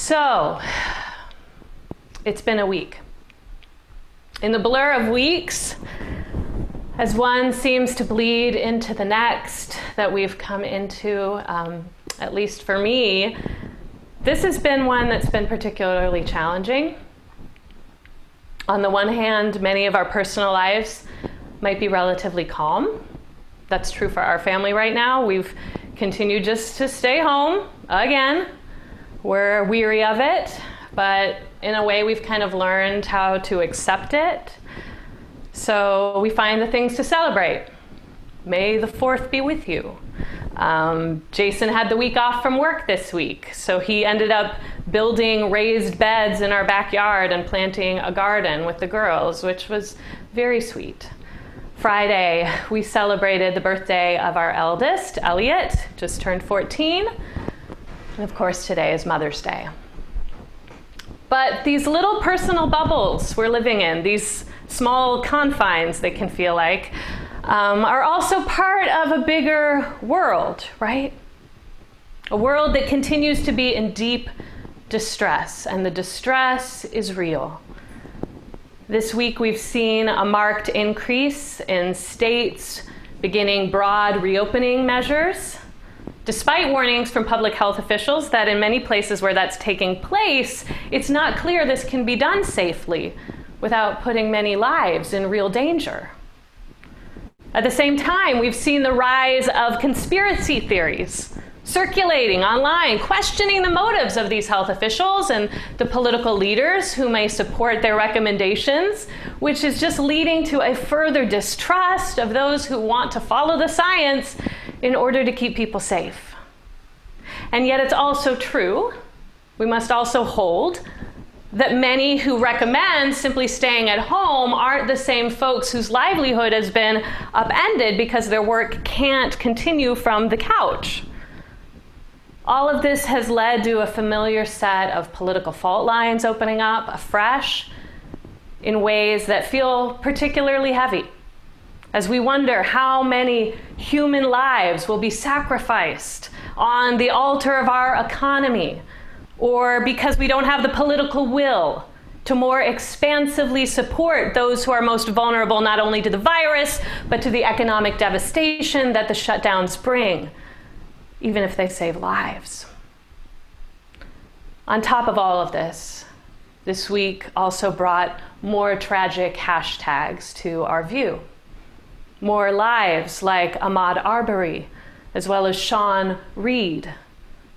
So, it's been a week. In the blur of weeks, as one seems to bleed into the next that we've come into, at least for me, this has been one that's been particularly challenging. On the one hand, many of our personal lives might be relatively calm. That's true for our family right now. We've continued just to stay home again. We're weary of it, but in a way we've kind of learned how to accept it. So we find the things to celebrate. May the 4th be with you. Jason had the week off from work this week, so he ended up building raised beds in our backyard and planting a garden with the girls, which was very sweet. Friday, we celebrated the birthday of our eldest, Elliot, just turned 14. And of course, today is Mother's Day. But these little personal bubbles we're living in, these small confines they can feel like, are also part of a bigger world, right? A world that continues to be in deep distress, and the distress is real. This week we've seen a marked increase in states beginning broad reopening measures, despite warnings from public health officials that in many places where that's taking place, it's not clear this can be done safely without putting many lives in real danger. At the same time, we've seen the rise of conspiracy theories circulating online, questioning the motives of these health officials and the political leaders who may support their recommendations, which is just leading to a further distrust of those who want to follow the science in order to keep people safe. And yet it's also true, we must also hold, that many who recommend simply staying at home aren't the same folks whose livelihood has been upended because their work can't continue from the couch. All of this has led to a familiar set of political fault lines opening up afresh in ways that feel particularly heavy, as we wonder how many human lives will be sacrificed on the altar of our economy, or because we don't have the political will to more expansively support those who are most vulnerable, not only to the virus, but to the economic devastation that the shutdowns bring, even if they save lives. On top of all of this, this week also brought more tragic hashtags to our view. More lives like Ahmaud Arbery, as well as Sean Reed,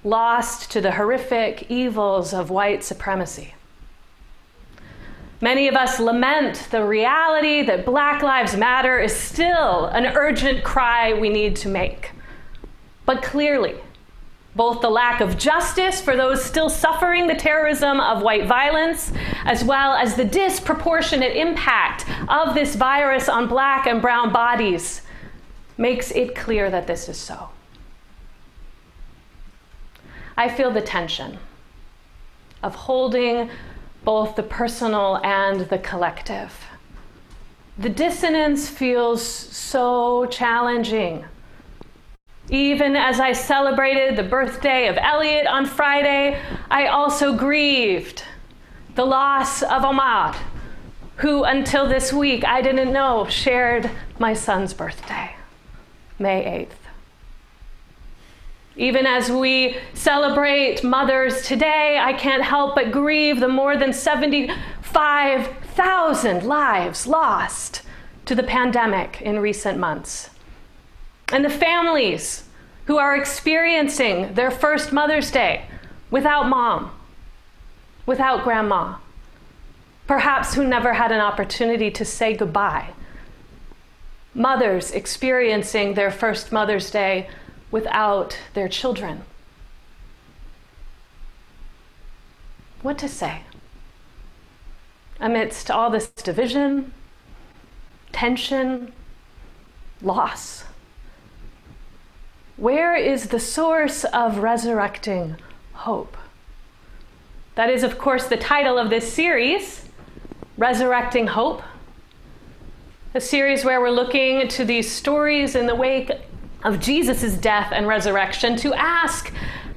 lost to the horrific evils of white supremacy. Many of us lament the reality that Black Lives Matter is still an urgent cry we need to make. But clearly, both the lack of justice for those still suffering the terrorism of white violence, as well as the disproportionate impact of this virus on Black and brown bodies, makes it clear that this is so. I feel the tension of holding both the personal and the collective. The dissonance feels so challenging. Even as I celebrated the birthday of Elliot on Friday, I also grieved the loss of Ahmaud, who until this week I didn't know shared my son's birthday, May 8th. Even as we celebrate mothers today, I can't help but grieve the more than 75,000 lives lost to the pandemic in recent months, and the families who are experiencing their first Mother's Day without mom, without grandma, perhaps who never had an opportunity to say goodbye. Mothers experiencing their first Mother's Day without their children. What to say? Amidst all this division, tension, loss, where is the source of resurrecting hope? That is, of course, the title of this series, Resurrecting Hope, a series where we're looking to these stories in the wake of Jesus' death and resurrection to ask,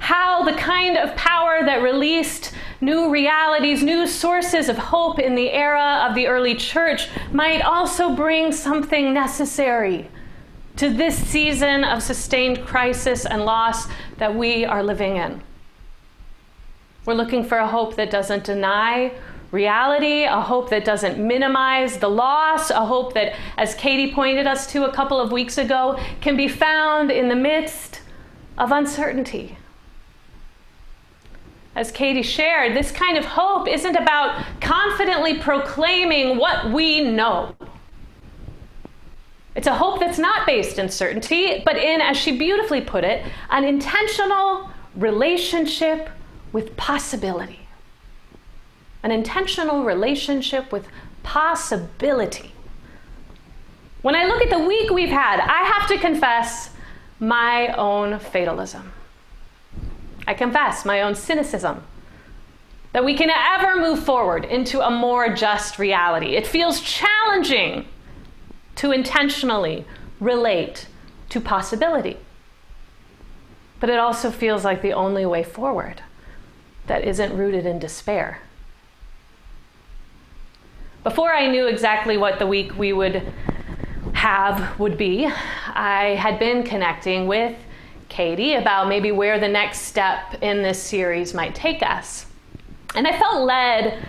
how the kind of power that released new realities, new sources of hope in the era of the early church might also bring something necessary to this season of sustained crisis and loss that we are living in. We're looking for a hope that doesn't deny reality, a hope that doesn't minimize the loss, a hope that, as Katie pointed us to a couple of weeks ago, can be found in the midst of uncertainty. As Katie shared, this kind of hope isn't about confidently proclaiming what we know. It's a hope that's not based in certainty, but in, as she beautifully put it, an intentional relationship with possibility. An intentional relationship with possibility. When I look at the week we've had, I have to confess my own fatalism. I confess my own cynicism that we can ever move forward into a more just reality. It feels challenging to intentionally relate to possibility. But it also feels like the only way forward that isn't rooted in despair. Before I knew exactly what the week we would be, I had been connecting with Katie about maybe where the next step in this series might take us. And I felt led,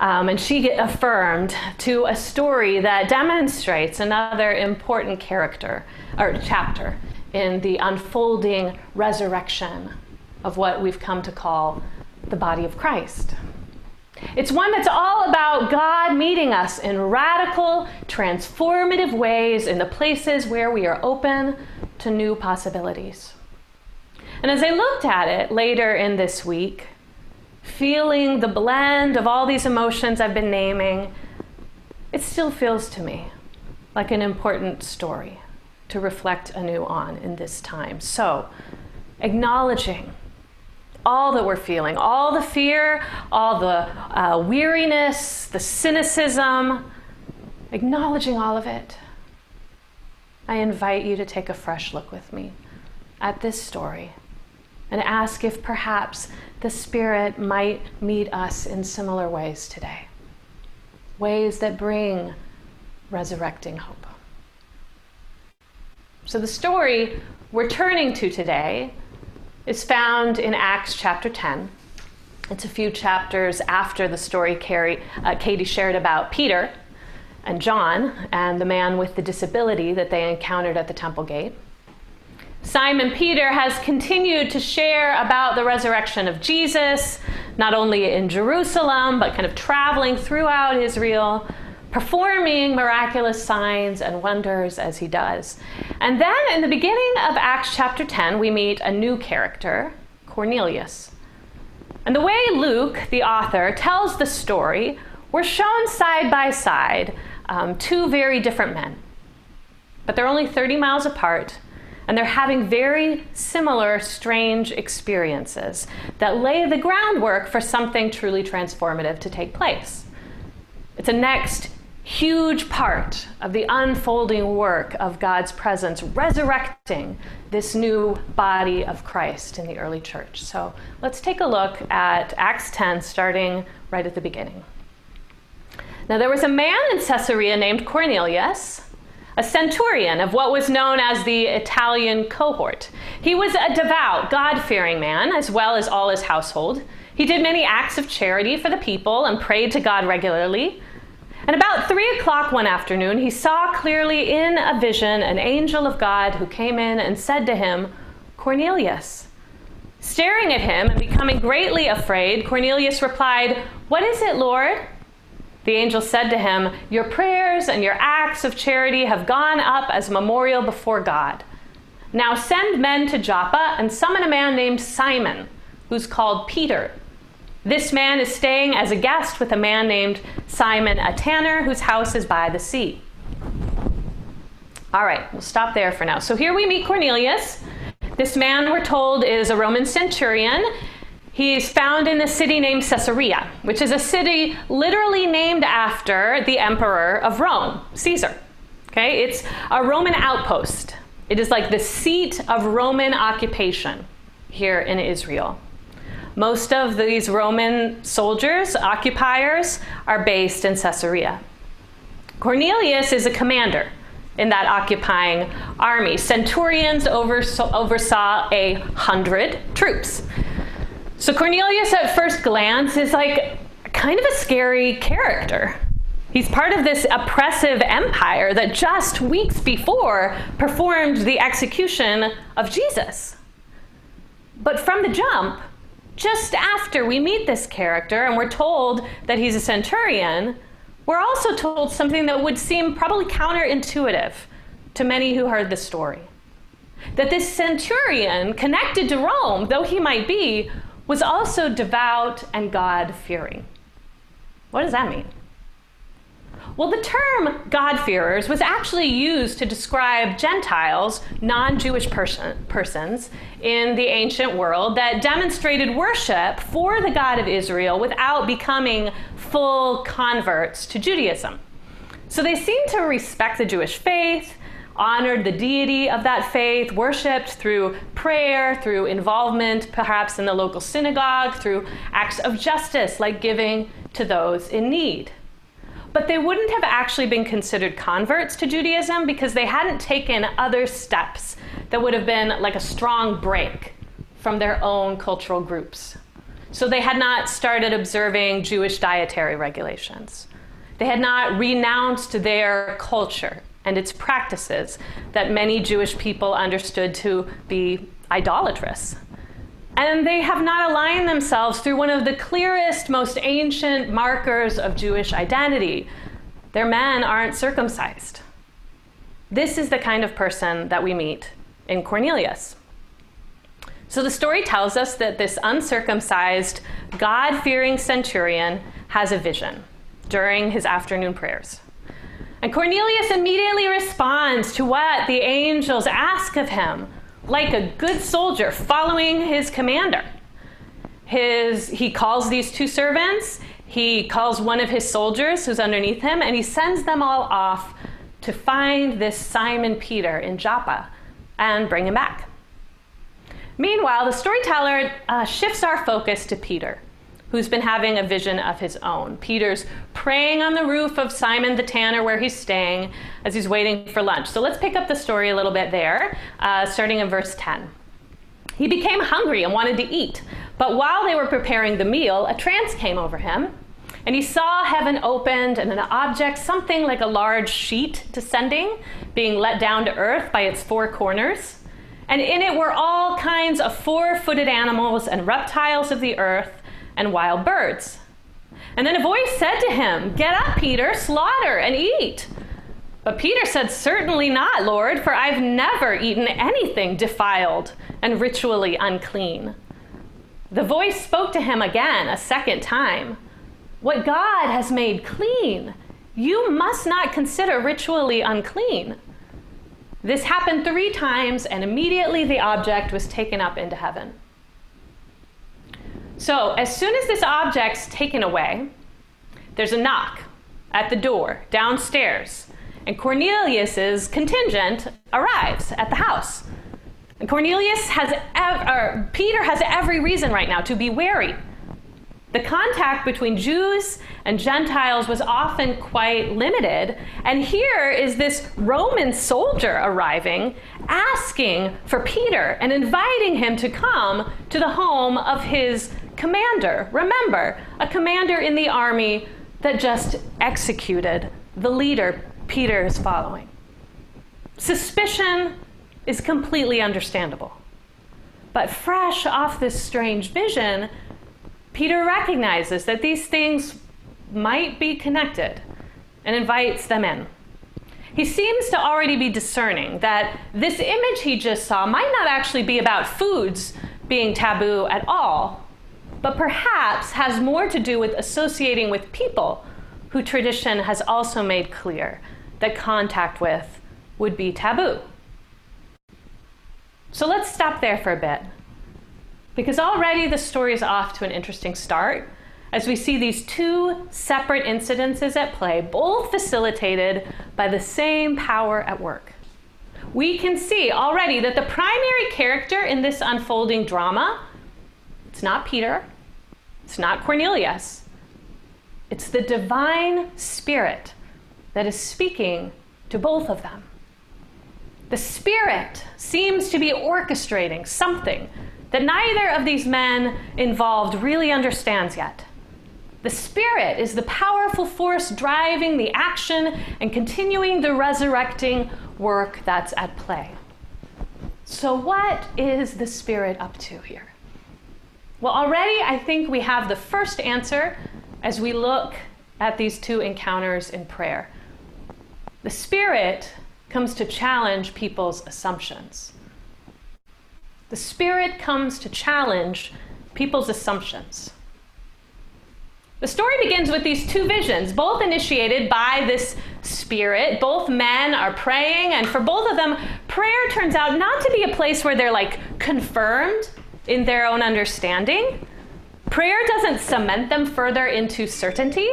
and she affirmed, to a story that demonstrates another important character or chapter in the unfolding resurrection of what we've come to call the body of Christ. It's one that's all about God meeting us in radical, transformative ways in the places where we are open to new possibilities. And as I looked at it later in this week, feeling the blend of all these emotions I've been naming, it still feels to me like an important story to reflect anew on in this time. So, acknowledging all that we're feeling, all the fear, all the weariness, the cynicism, acknowledging all of it, I invite you to take a fresh look with me at this story and ask if perhaps the Spirit might meet us in similar ways today, ways that bring resurrecting hope. So the story we're turning to today is found in Acts chapter 10. It's a few chapters after the story Katie shared about Peter and John and the man with the disability that they encountered at the temple gate. Simon Peter has continued to share about the resurrection of Jesus, not only in Jerusalem, but kind of traveling throughout Israel, performing miraculous signs and wonders as he does. And then in the beginning of Acts chapter 10, we meet a new character, Cornelius. And the way Luke, the author, tells the story, we're shown side by side two very different men. But they're only 30 miles apart, and they're having very similar strange experiences that lay the groundwork for something truly transformative to take place. It's the next huge part of the unfolding work of God's presence, resurrecting this new body of Christ in the early church. So let's take a look at Acts 10, starting right at the beginning. Now, there was a man in Caesarea named Cornelius, a centurion of what was known as the Italian cohort. He was a devout, God-fearing man, as well as all his household. He did many acts of charity for the people and prayed to God regularly. And about 3 o'clock one afternoon, he saw clearly in a vision an angel of God who came in and said to him, "Cornelius." Staring at him and becoming greatly afraid, Cornelius replied, "What is it, Lord?" The angel said to him, "Your prayers and your acts of charity have gone up as a memorial before God. Now send men to Joppa and summon a man named Simon, who's called Peter. This man is staying as a guest with a man named Simon a Tanner, whose house is by the sea." All right, we'll stop there for now. So here we meet Cornelius. This man, we're told, is a Roman centurion. He is found in a city named Caesarea, which is a city literally named after the emperor of Rome, Caesar. Okay, it's a Roman outpost. It is like the seat of Roman occupation here in Israel. Most of these Roman soldiers, occupiers, are based in Caesarea. Cornelius is a commander in that occupying army. Centurions oversaw 100 troops. So Cornelius, at first glance, is like kind of a scary character. He's part of this oppressive empire that just weeks before performed the execution of Jesus. But from the jump, just after we meet this character and we're told that he's a centurion, we're also told something that would seem probably counterintuitive to many who heard the story. That this centurion, connected to Rome, though he might be, was also devout and God-fearing. What does that mean? Well, the term God-fearers was actually used to describe Gentiles, non-Jewish persons in the ancient world that demonstrated worship for the God of Israel without becoming full converts to Judaism. So they seemed to respect the Jewish faith, honored the deity of that faith, worshiped through prayer, through involvement perhaps in the local synagogue, through acts of justice like giving to those in need. But they wouldn't have actually been considered converts to Judaism because they hadn't taken other steps that would have been like a strong break from their own cultural groups. So they had not started observing Jewish dietary regulations. They had not renounced their culture and its practices that many Jewish people understood to be idolatrous. And they have not aligned themselves through one of the clearest, most ancient markers of Jewish identity. Their men aren't circumcised. This is the kind of person that we meet in Cornelius. So the story tells us that this uncircumcised, God-fearing centurion has a vision during his afternoon prayers. And Cornelius immediately responds to what the angels ask of him, like a good soldier following his commander. He calls these two servants, he calls one of his soldiers who's underneath him, and he sends them all off to find this Simon Peter in Joppa and bring him back. Meanwhile, the storyteller shifts our focus to Peter, who's been having a vision of his own. Peter's praying on the roof of Simon the Tanner where he's staying as he's waiting for lunch. So let's pick up the story a little bit there, starting in verse 10. He became hungry and wanted to eat, but while they were preparing the meal, a trance came over him, and he saw heaven opened and an object, something like a large sheet descending, being let down to earth by its four corners. And in it were all kinds of four-footed animals and reptiles of the earth, and wild birds. And then a voice said to him, "Get up, Peter, slaughter and eat." But Peter said, "Certainly not, Lord, for I've never eaten anything defiled and ritually unclean." The voice spoke to him again a second time. "What God has made clean, you must not consider ritually unclean." This happened 3 times, and immediately the object was taken up into heaven. So as soon as this object's taken away, there's a knock at the door downstairs, and Cornelius's contingent arrives at the house. And Peter has every reason right now to be wary. The contact between Jews and Gentiles was often quite limited, and here is this Roman soldier arriving, asking for Peter and inviting him to come to the home of his commander. Remember, a commander in the army that just executed the leader Peter is following. Suspicion is completely understandable, but fresh off this strange vision, Peter recognizes that these things might be connected and invites them in. He seems to already be discerning that this image he just saw might not actually be about foods being taboo at all, but perhaps has more to do with associating with people who tradition has also made clear that contact with would be taboo. So let's stop there for a bit, because already the story is off to an interesting start as we see these 2 separate incidences at play, both facilitated by the same power at work. we can see already that the primary character in this unfolding drama, it's not Peter, it's not Cornelius, it's the divine Spirit that is speaking to both of them. The Spirit seems to be orchestrating something that neither of these men involved really understands yet. The Spirit is the powerful force driving the action and continuing the resurrecting work that's at play. So what is the Spirit up to here? Well, already I think we have the first answer as we look at these two encounters in prayer. The Spirit comes to challenge people's assumptions. The Spirit comes to challenge people's assumptions. The story begins with these two visions, both initiated by this Spirit. Both men are praying, and for both of them, prayer turns out not to be a place where they're like confirmed in their own understanding. Prayer doesn't cement them further into certainty.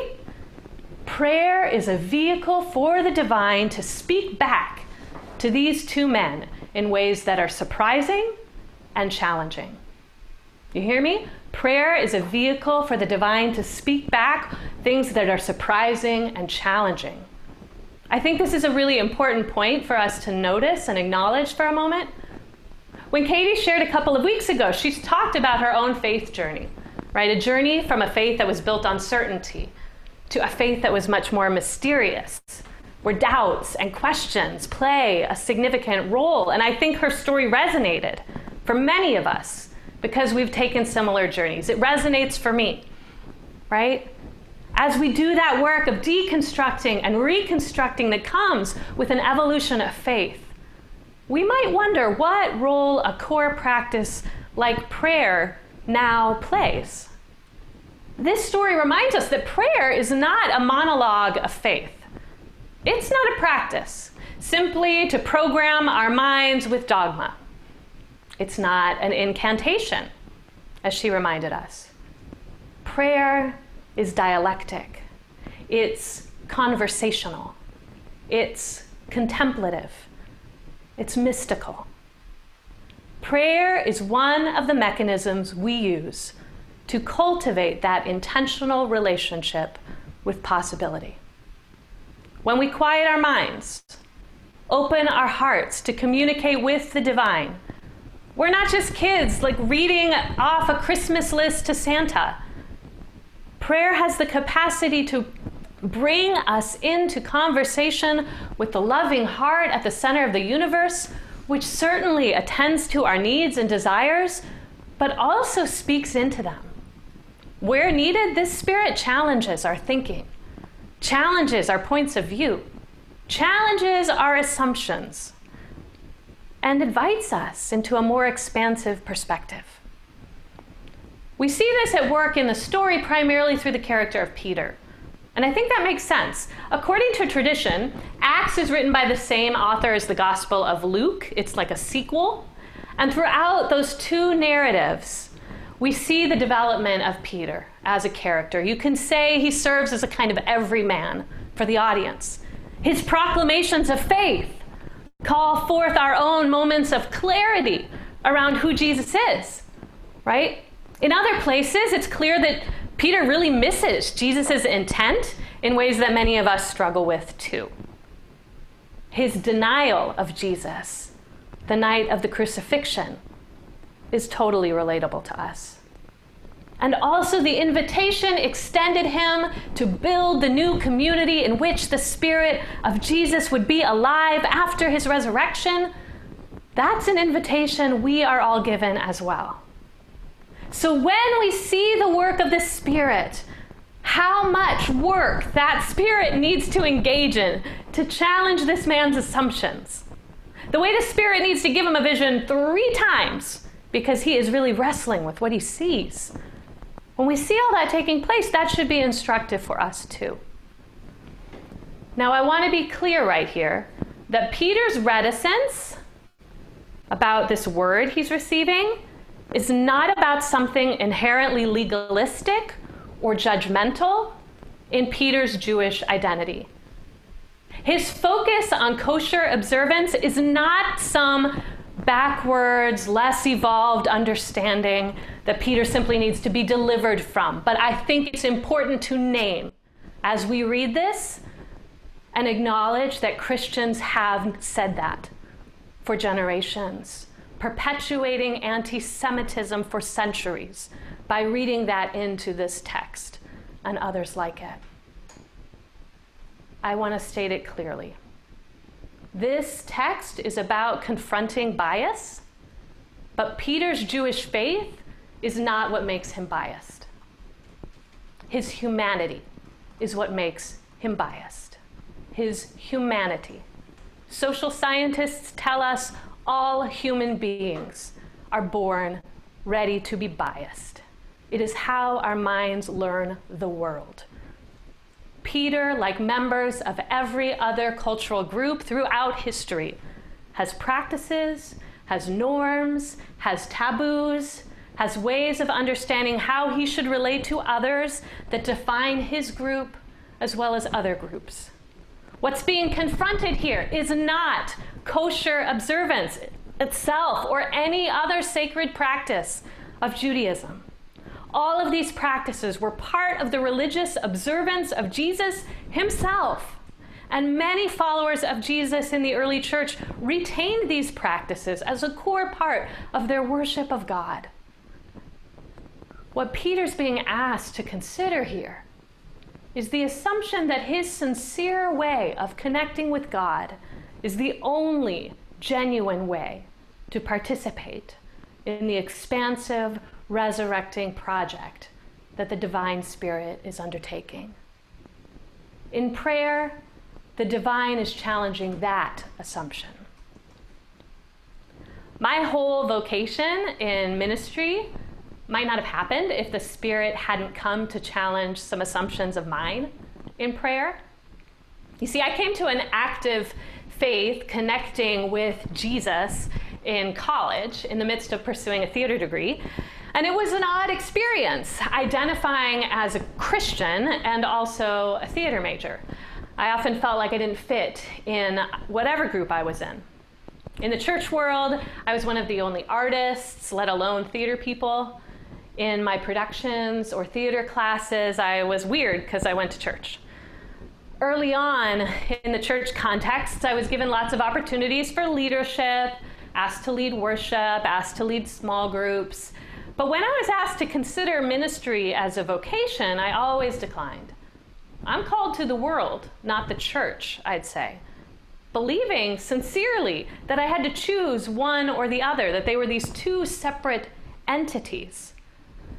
Prayer is a vehicle for the divine to speak back to these two men in ways that are surprising and challenging. You hear me? Prayer is a vehicle for the divine to speak back things that are surprising and challenging. I think this is a really important point for us to notice and acknowledge for a moment. When Katie shared a couple of weeks ago, she's talked about her own faith journey, right? A journey from a faith that was built on certainty to a faith that was much more mysterious, where doubts and questions play a significant role. And I think her story resonated for many of us, because we've taken similar journeys. It resonates for me, right? As we do that work of deconstructing and reconstructing that comes with an evolution of faith, we might wonder what role a core practice like prayer now plays. This story reminds us that prayer is not a monologue of faith. It's not a practice simply to program our minds with dogma. It's not an incantation, as she reminded us. Prayer is dialectic. It's conversational. It's contemplative. It's mystical. Prayer is one of the mechanisms we use to cultivate that intentional relationship with possibility. When we quiet our minds, open our hearts to communicate with the divine, we're not just kids, like reading off a Christmas list to Santa. Prayer has the capacity to bring us into conversation with the loving heart at the center of the universe, which certainly attends to our needs and desires, but also speaks into them. Where needed, this Spirit challenges our thinking, challenges our points of view, challenges our assumptions, and invites us into a more expansive perspective. We see this at work in the story primarily through the character of Peter. And I think that makes sense. According to tradition, Acts is written by the same author as the Gospel of Luke. It's like a sequel. And throughout those two narratives, we see the development of Peter as a character. You can say he serves as a kind of everyman for the audience. His proclamations of faith call forth our own moments of clarity around who Jesus is, right? In other places, it's clear that Peter really misses Jesus' intent in ways that many of us struggle with too. His denial of Jesus, the night of the crucifixion, is totally relatable to us. And also the invitation extended him to build the new community in which the Spirit of Jesus would be alive after his resurrection. That's an invitation we are all given as well. So when we see the work of the Spirit, how much work that Spirit needs to engage in to challenge this man's assumptions. The way the Spirit needs to give him a vision 3 times because he is really wrestling with what he sees. When we see all that taking place, that should be instructive for us too. Now, I want to be clear right here that Peter's reticence about this word he's receiving is not about something inherently legalistic or judgmental in Peter's Jewish identity. His focus on kosher observance is not some backwards, less evolved understanding that Peter simply needs to be delivered from. But I think it's important to name, as we read this, and acknowledge that Christians have said that for generations, perpetuating anti-Semitism for centuries by reading that into this text and others like it. I want to state it clearly. This text is about confronting bias, but Peter's Jewish faith is not what makes him biased. His humanity is what makes him biased. His humanity. Social scientists tell us all human beings are born ready to be biased. It is how our minds learn the world. Peter, like members of every other cultural group throughout history, has practices, has norms, has taboos, has ways of understanding how he should relate to others that define his group as well as other groups. What's being confronted here is not kosher observance itself or any other sacred practice of Judaism. All of these practices were part of the religious observance of Jesus himself. And many followers of Jesus in the early church retained these practices as a core part of their worship of God. What Peter's being asked to consider here is the assumption that his sincere way of connecting with God is the only genuine way to participate in the expansive, resurrecting project that the divine spirit is undertaking. In prayer, the divine is challenging that assumption. My whole vocation in ministry might not have happened if the spirit hadn't come to challenge some assumptions of mine in prayer. You see, I came to an active faith connecting with Jesus in college in the midst of pursuing a theater degree. And it was an odd experience, identifying as a Christian and also a theater major. I often felt like I didn't fit in whatever group I was in. In the church world, I was one of the only artists, let alone theater people. In my productions or theater classes, I was weird because I went to church. Early on in the church context, I was given lots of opportunities for leadership, asked to lead worship, asked to lead small groups. But when I was asked to consider ministry as a vocation, I always declined. I'm called to the world, not the church, I'd say, believing sincerely that I had to choose one or the other, that they were these two separate entities.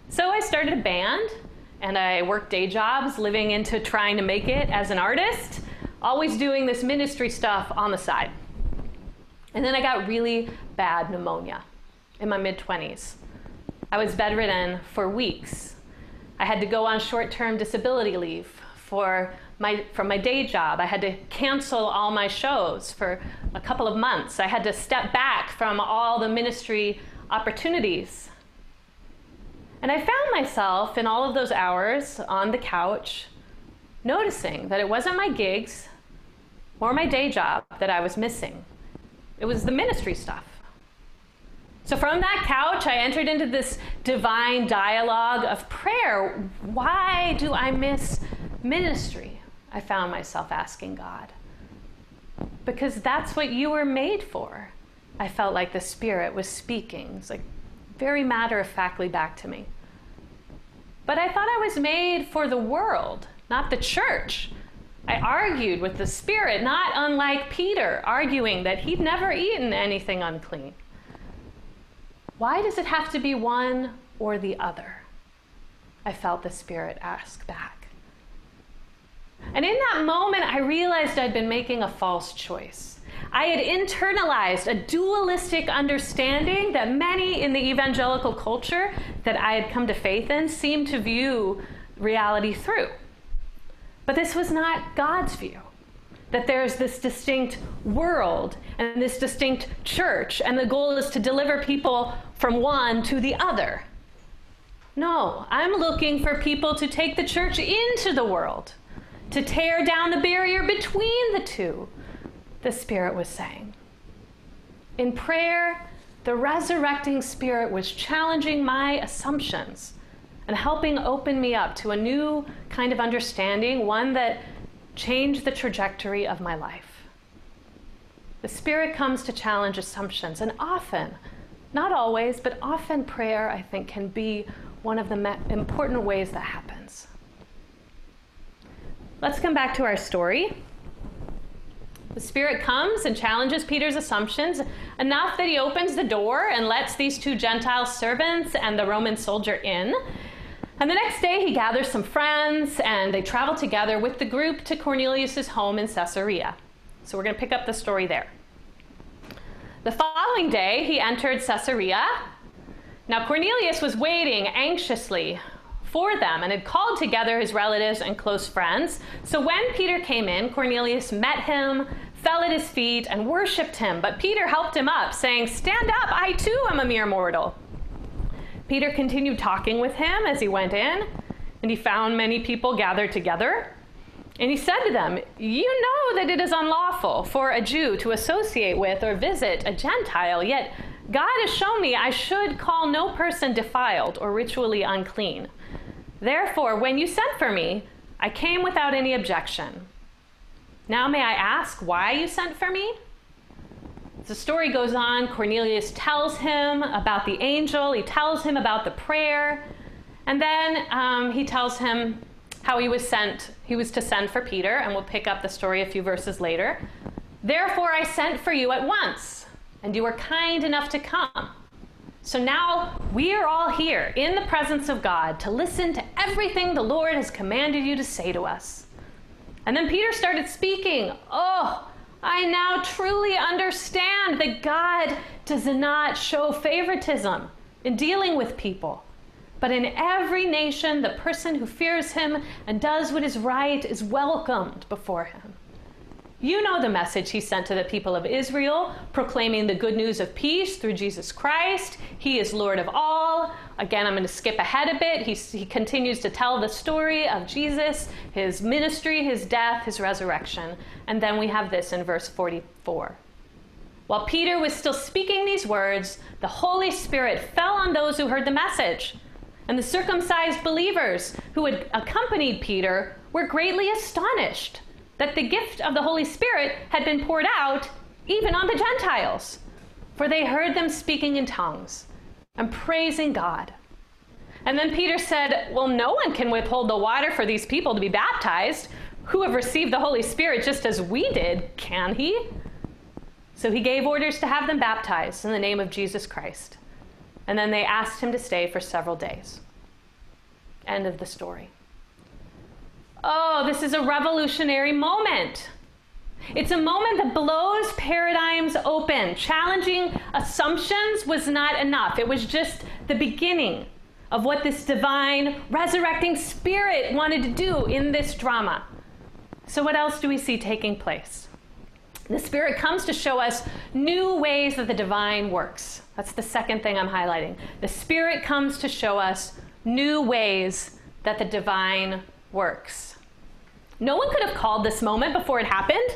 So I started a band, and I worked day jobs, living into trying to make it as an artist, always doing this ministry stuff on the side. And then I got really bad pneumonia in my mid-20s. I was bedridden for weeks. I had to go on short-term disability leave from my day job. I had to cancel all my shows for a couple of months. I had to step back from all the ministry opportunities. And I found myself in all of those hours on the couch, noticing that it wasn't my gigs or my day job that I was missing. It was the ministry stuff. So from that couch, I entered into this divine dialogue of prayer. Why do I miss ministry? I found myself asking God. Because that's what you were made for. I felt like the Spirit was speaking. It's like very matter-of-factly back to me. But I thought I was made for the world, not the church. I argued with the Spirit, not unlike Peter, arguing that he'd never eaten anything unclean. Why does it have to be one or the other? I felt the Spirit ask back. And in that moment, I realized I'd been making a false choice. I had internalized a dualistic understanding that many in the evangelical culture that I had come to faith in seemed to view reality through. But this was not God's view, that there is this distinct world and this distinct church, and the goal is to deliver people from one to the other. No, I'm looking for people to take the church into the world, to tear down the barrier between the two, the Spirit was saying. In prayer, the resurrecting Spirit was challenging my assumptions and helping open me up to a new kind of understanding, one that changed the trajectory of my life. The Spirit comes to challenge assumptions, and often, not always, but often prayer, I think, can be one of the important ways that happens. Let's come back to our story. The Spirit comes and challenges Peter's assumptions enough that he opens the door and lets these two Gentile servants and the Roman soldier in. And the next day, he gathers some friends, and they travel together with the group to Cornelius' home in Caesarea. So we're going to pick up the story there. The following day, he entered Caesarea. Now, Cornelius was waiting anxiously for them and had called together his relatives and close friends. So when Peter came in, Cornelius met him, fell at his feet, and worshipped him. But Peter helped him up, saying, "Stand up, I too am a mere mortal." Peter continued talking with him as he went in, and he found many people gathered together. And he said to them, "You know that it is unlawful for a Jew to associate with or visit a Gentile, yet God has shown me I should call no person defiled or ritually unclean. Therefore, when you sent for me, I came without any objection. Now may I ask why you sent for me?" The story goes on. Cornelius tells him about the angel. He tells him about the prayer. And then he tells him how he was sent. He was to send for Peter, and we'll pick up the story a few verses later. "Therefore, I sent for you at once, and you were kind enough to come. So now we are all here in the presence of God to listen to everything the Lord has commanded you to say to us." And then Peter started speaking. "Oh, I now truly understand that God does not show favoritism in dealing with people. But in every nation, the person who fears him and does what is right is welcomed before him. You know the message he sent to the people of Israel, proclaiming the good news of peace through Jesus Christ. He is Lord of all." Again, I'm going to skip ahead a bit. He continues to tell the story of Jesus, his ministry, his death, his resurrection. And then we have this in verse 44. While Peter was still speaking these words, the Holy Spirit fell on those who heard the message. And the circumcised believers who had accompanied Peter were greatly astonished that the gift of the Holy Spirit had been poured out even on the Gentiles, for they heard them speaking in tongues and praising God. And then Peter said, "Well, no one can withhold the water for these people to be baptized who have received the Holy Spirit just as we did, can he?" So he gave orders to have them baptized in the name of Jesus Christ. And then they asked him to stay for several days. End of the story. Oh, this is a revolutionary moment. It's a moment that blows paradigms open. Challenging assumptions was not enough. It was just the beginning of what this divine resurrecting Spirit wanted to do in this drama. So what else do we see taking place? The Spirit comes to show us new ways that the divine works. That's the second thing I'm highlighting. The Spirit comes to show us new ways that the divine works. No one could have called this moment before it happened.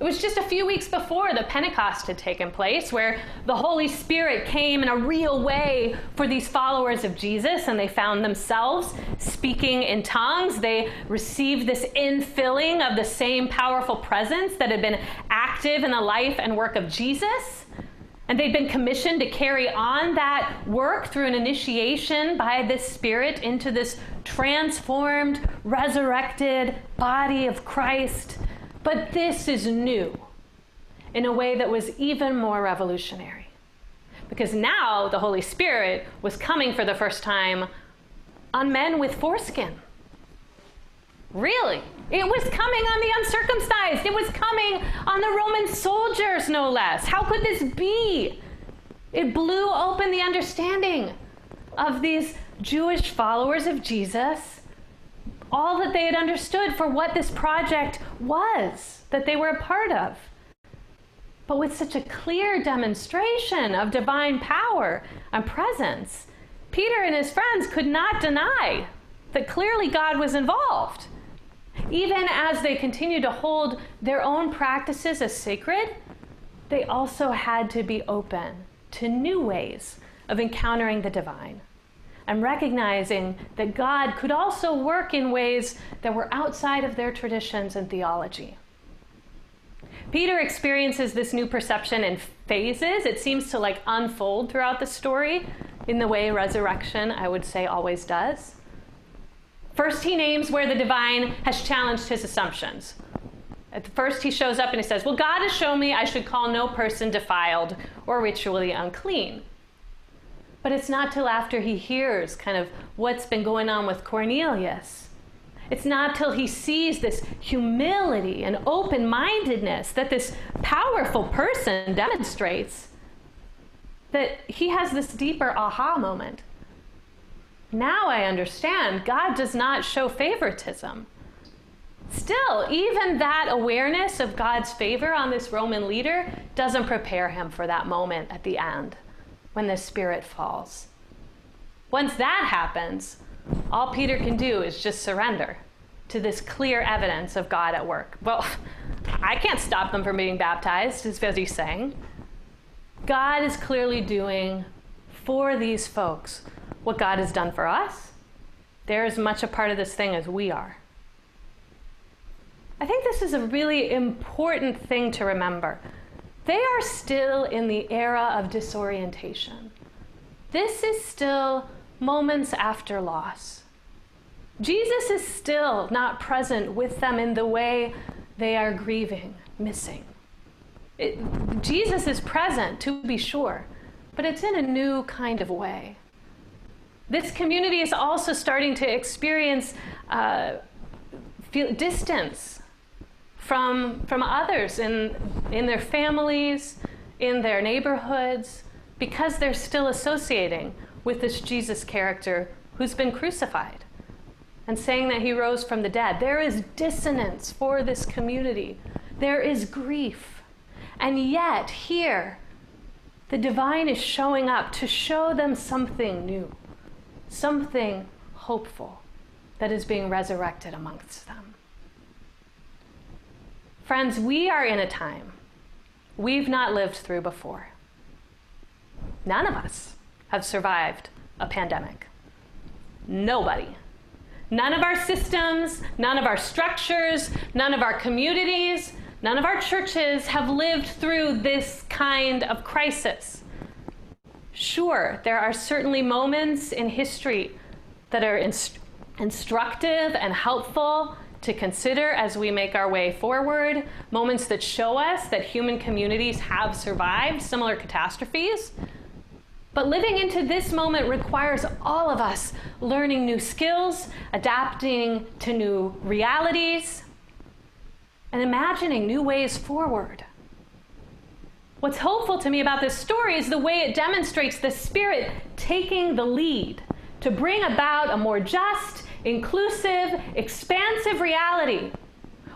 It was just a few weeks before the Pentecost had taken place, where the Holy Spirit came in a real way for these followers of Jesus, and they found themselves speaking in tongues. They received this infilling of the same powerful presence that had been active in the life and work of Jesus. And they'd been commissioned to carry on that work through an initiation by this Spirit into this transformed, resurrected body of Christ. But this is new in a way that was even more revolutionary, because now the Holy Spirit was coming for the first time on men with foreskin. Really? It was coming on the uncircumcised. It was coming on the Roman soldiers, no less. How could this be? It blew open the understanding of these Jewish followers of Jesus, all that they had understood for what this project was that they were a part of. But with such a clear demonstration of divine power and presence, Peter and his friends could not deny that clearly God was involved. Even as they continued to hold their own practices as sacred, they also had to be open to new ways of encountering the divine and recognizing that God could also work in ways that were outside of their traditions and theology. Peter experiences this new perception in phases. It seems to unfold throughout the story in the way resurrection, I would say, always does. First, he names where the divine has challenged his assumptions. At first, he shows up and he says, well, God has shown me I should call no person defiled or ritually unclean. But it's not till after he hears what's been going on with Cornelius. It's not till he sees this humility and open-mindedness that this powerful person demonstrates that he has this deeper aha moment. Now I understand God does not show favoritism. Still, even that awareness of God's favor on this Roman leader doesn't prepare him for that moment at the end when the Spirit falls. Once that happens, all Peter can do is just surrender to this clear evidence of God at work. Well, I can't stop them from being baptized, is what he's saying. God is clearly doing for these folks what God has done for us. They're as much a part of this thing as we are. I think this is a really important thing to remember. They are still in the era of disorientation. This is still moments after loss. Jesus is still not present with them in the way they are grieving, missing. Jesus is present, to be sure, but it's in a new kind of way. This community is also starting to experience distance from others in their families, in their neighborhoods, because they're still associating with this Jesus character who's been crucified and saying that he rose from the dead. There is dissonance for this community. There is grief. And yet here, the divine is showing up to show them something new, something hopeful that is being resurrected amongst them. Friends, we are in a time we've not lived through before. None of us have survived a pandemic. Nobody. None of our systems, none of our structures, none of our communities, none of our churches have lived through this kind of crisis. Sure, there are certainly moments in history that are instructive and helpful to consider as we make our way forward, moments that show us that human communities have survived similar catastrophes. But living into this moment requires all of us learning new skills, adapting to new realities, and imagining new ways forward. What's hopeful to me about this story is the way it demonstrates the Spirit taking the lead to bring about a more just, inclusive, expansive reality,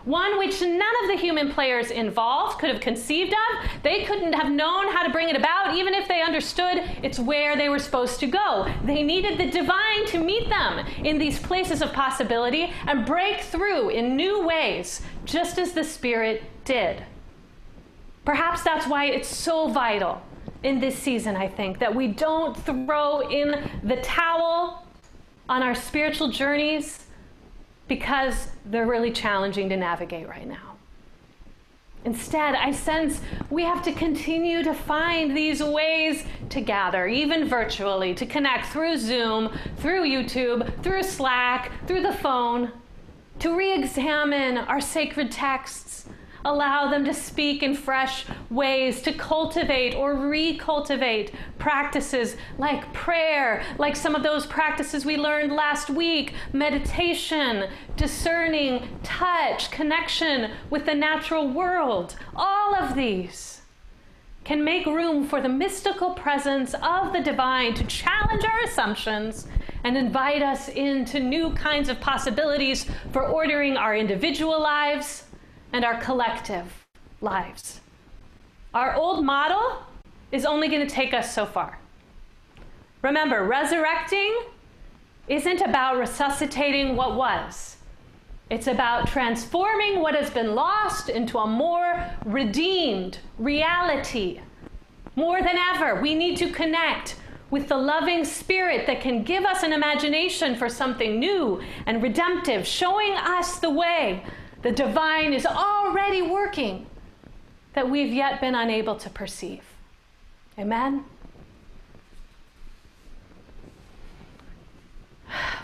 one which none of the human players involved could have conceived of. They couldn't have known how to bring it about, even if they understood it's where they were supposed to go. They needed the divine to meet them in these places of possibility and break through in new ways, just as the Spirit did. Perhaps that's why it's so vital in this season, I think, that we don't throw in the towel on our spiritual journeys because they're really challenging to navigate right now. Instead, I sense we have to continue to find these ways to gather, even virtually, to connect through Zoom, through YouTube, through Slack, through the phone, to re-examine our sacred texts, allow them to speak in fresh ways, to cultivate or recultivate practices like prayer, like some of those practices we learned last week, meditation, discerning, touch, connection with the natural world. All of these can make room for the mystical presence of the divine to challenge our assumptions and invite us into new kinds of possibilities for ordering our individual lives and our collective lives. Our old model is only going to take us so far. Remember, resurrecting isn't about resuscitating what was. It's about transforming what has been lost into a more redeemed reality. More than ever, we need to connect with the loving Spirit that can give us an imagination for something new and redemptive, showing us the way the divine is already working that we've yet been unable to perceive. Amen?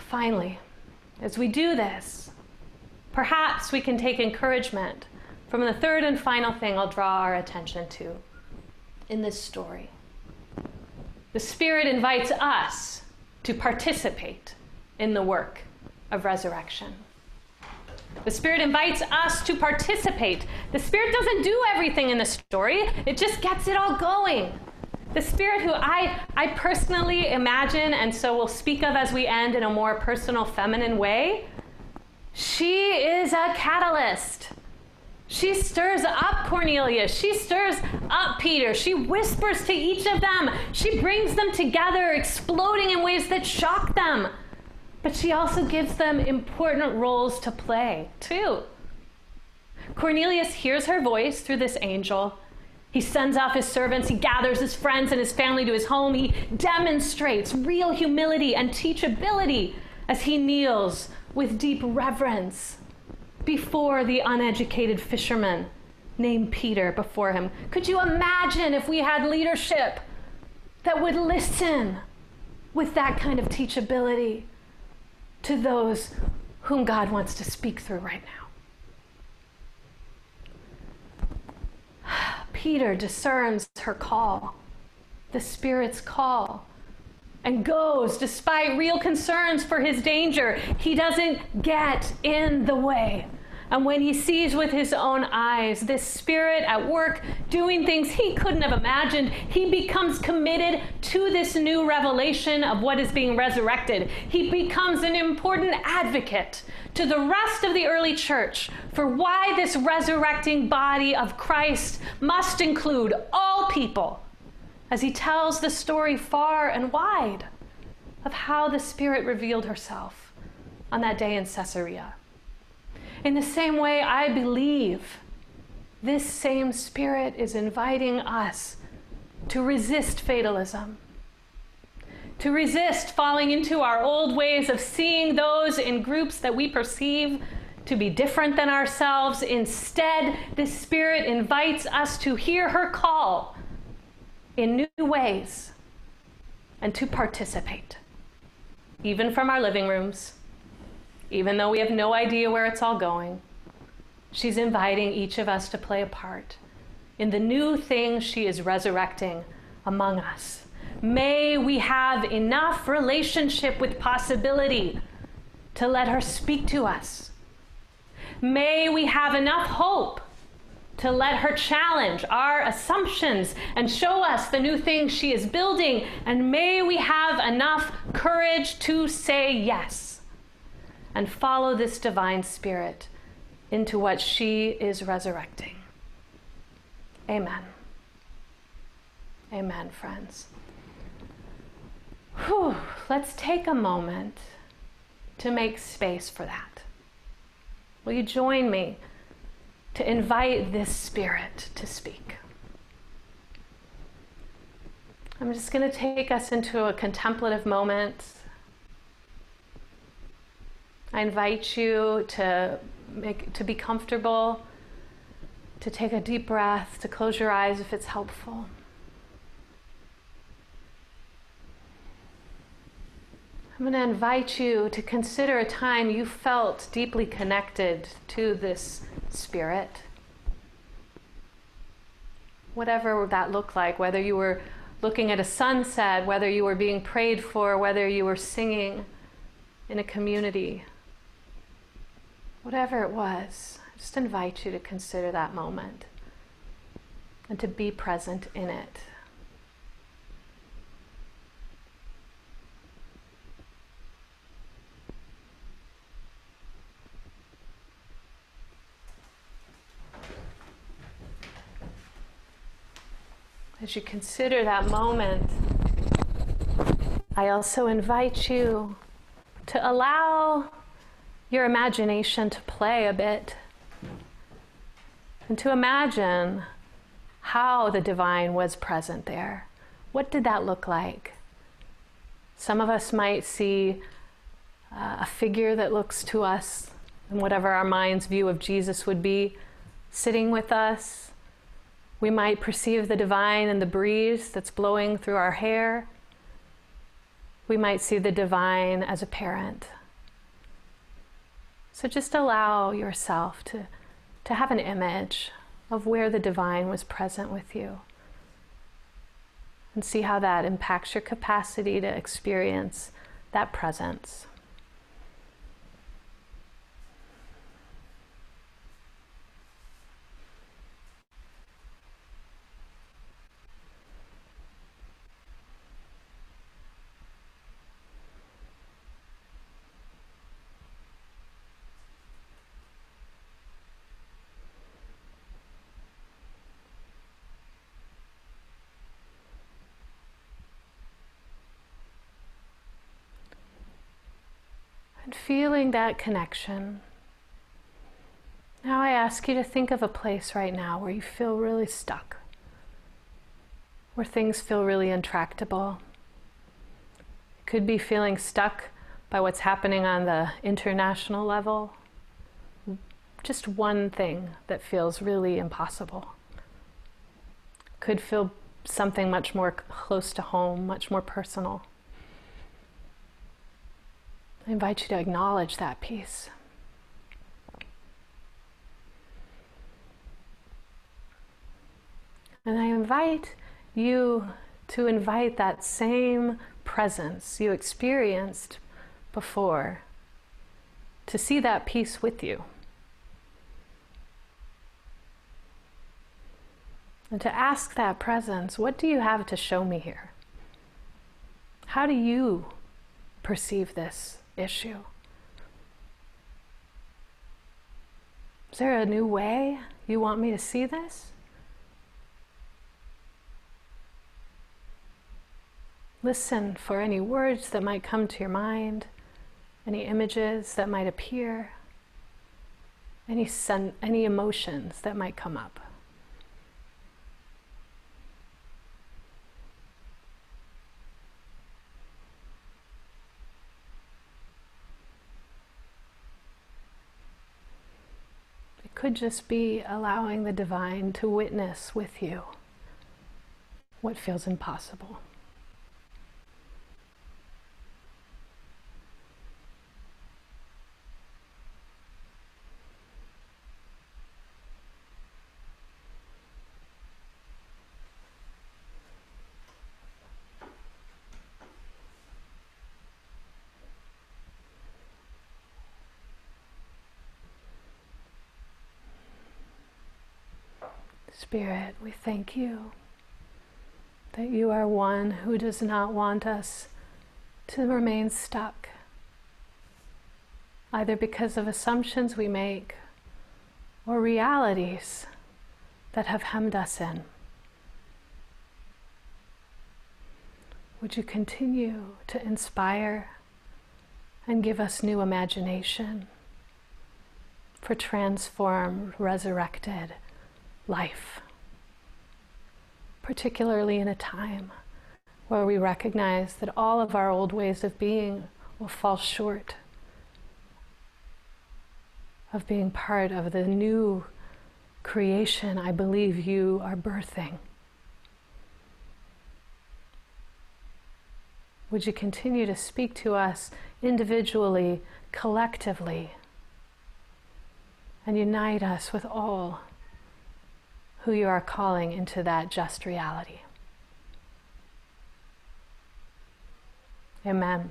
Finally, as we do this, perhaps we can take encouragement from the third and final thing I'll draw our attention to in this story. The Spirit invites us to participate in the work of resurrection. The Spirit invites us to participate. The Spirit doesn't do everything in the story. It just gets it all going. The Spirit who I personally imagine, and so will speak of as we end in a more personal, feminine way, she is a catalyst. She stirs up Cornelius. She stirs up Peter. She whispers to each of them. She brings them together, exploding in ways that shock them. But she also gives them important roles to play, too. Cornelius hears her voice through this angel. He sends off his servants. He gathers his friends and his family to his home. He demonstrates real humility and teachability as he kneels with deep reverence before the uneducated fisherman named Peter before him. Could you imagine if we had leadership that would listen with that kind of teachability to those whom God wants to speak through right now? Peter discerns her call, the Spirit's call, and goes despite real concerns for his danger. He doesn't get in the way. And when he sees with his own eyes this Spirit at work doing things he couldn't have imagined, he becomes committed to this new revelation of what is being resurrected. He becomes an important advocate to the rest of the early church for why this resurrecting body of Christ must include all people, as he tells the story far and wide of how the Spirit revealed herself on that day in Caesarea. In the same way, I believe this same Spirit is inviting us to resist fatalism, to resist falling into our old ways of seeing those in groups that we perceive to be different than ourselves. Instead, this Spirit invites us to hear her call in new ways and to participate, even from our living rooms. Even though we have no idea where it's all going, she's inviting each of us to play a part in the new thing she is resurrecting among us. May we have enough relationship with possibility to let her speak to us. May we have enough hope to let her challenge our assumptions and show us the new thing she is building. And may we have enough courage to say yes and follow this divine Spirit into what she is resurrecting. Amen. Amen, friends. Whew, let's take a moment to make space for that. Will you join me to invite this Spirit to speak? I'm just going to take us into a contemplative moment. I invite you to be comfortable, to take a deep breath, to close your eyes if it's helpful. I'm going to invite you to consider a time you felt deeply connected to this Spirit. Whatever that looked like, whether you were looking at a sunset, whether you were being prayed for, whether you were singing in a community, whatever it was, I just invite you to consider that moment and to be present in it. As you consider that moment, I also invite you to allow your imagination to play a bit and to imagine how the divine was present there. What did that look like? Some of us might see a figure that looks to us, and whatever our mind's view of Jesus would be, sitting with us. We might perceive the divine in the breeze that's blowing through our hair. We might see the divine as a parent. So just allow yourself to have an image of where the divine was present with you, and see how that impacts your capacity to experience that presence. Feeling that connection. Now I ask you to think of a place right now where you feel really stuck, where things feel really intractable. It could be feeling stuck by what's happening on the international level. Just one thing that feels really impossible. Could feel something much more close to home, much more personal. I invite you to acknowledge that peace. And I invite you to invite that same presence you experienced before, to see that peace with you. And to ask that presence, what do you have to show me here? How do you perceive this issue? Is there a new way you want me to see this? Listen for any words that might come to your mind, any images that might appear, any emotions that might come up. Could just be allowing the divine to witness with you what feels impossible. Spirit, we thank you that you are one who does not want us to remain stuck, either because of assumptions we make or realities that have hemmed us in. Would you continue to inspire and give us new imagination for transformed, resurrected life, particularly in a time where we recognize that all of our old ways of being will fall short of being part of the new creation I believe you are birthing. Would you continue to speak to us individually, collectively, and unite us with all who you are calling into that just reality. Amen.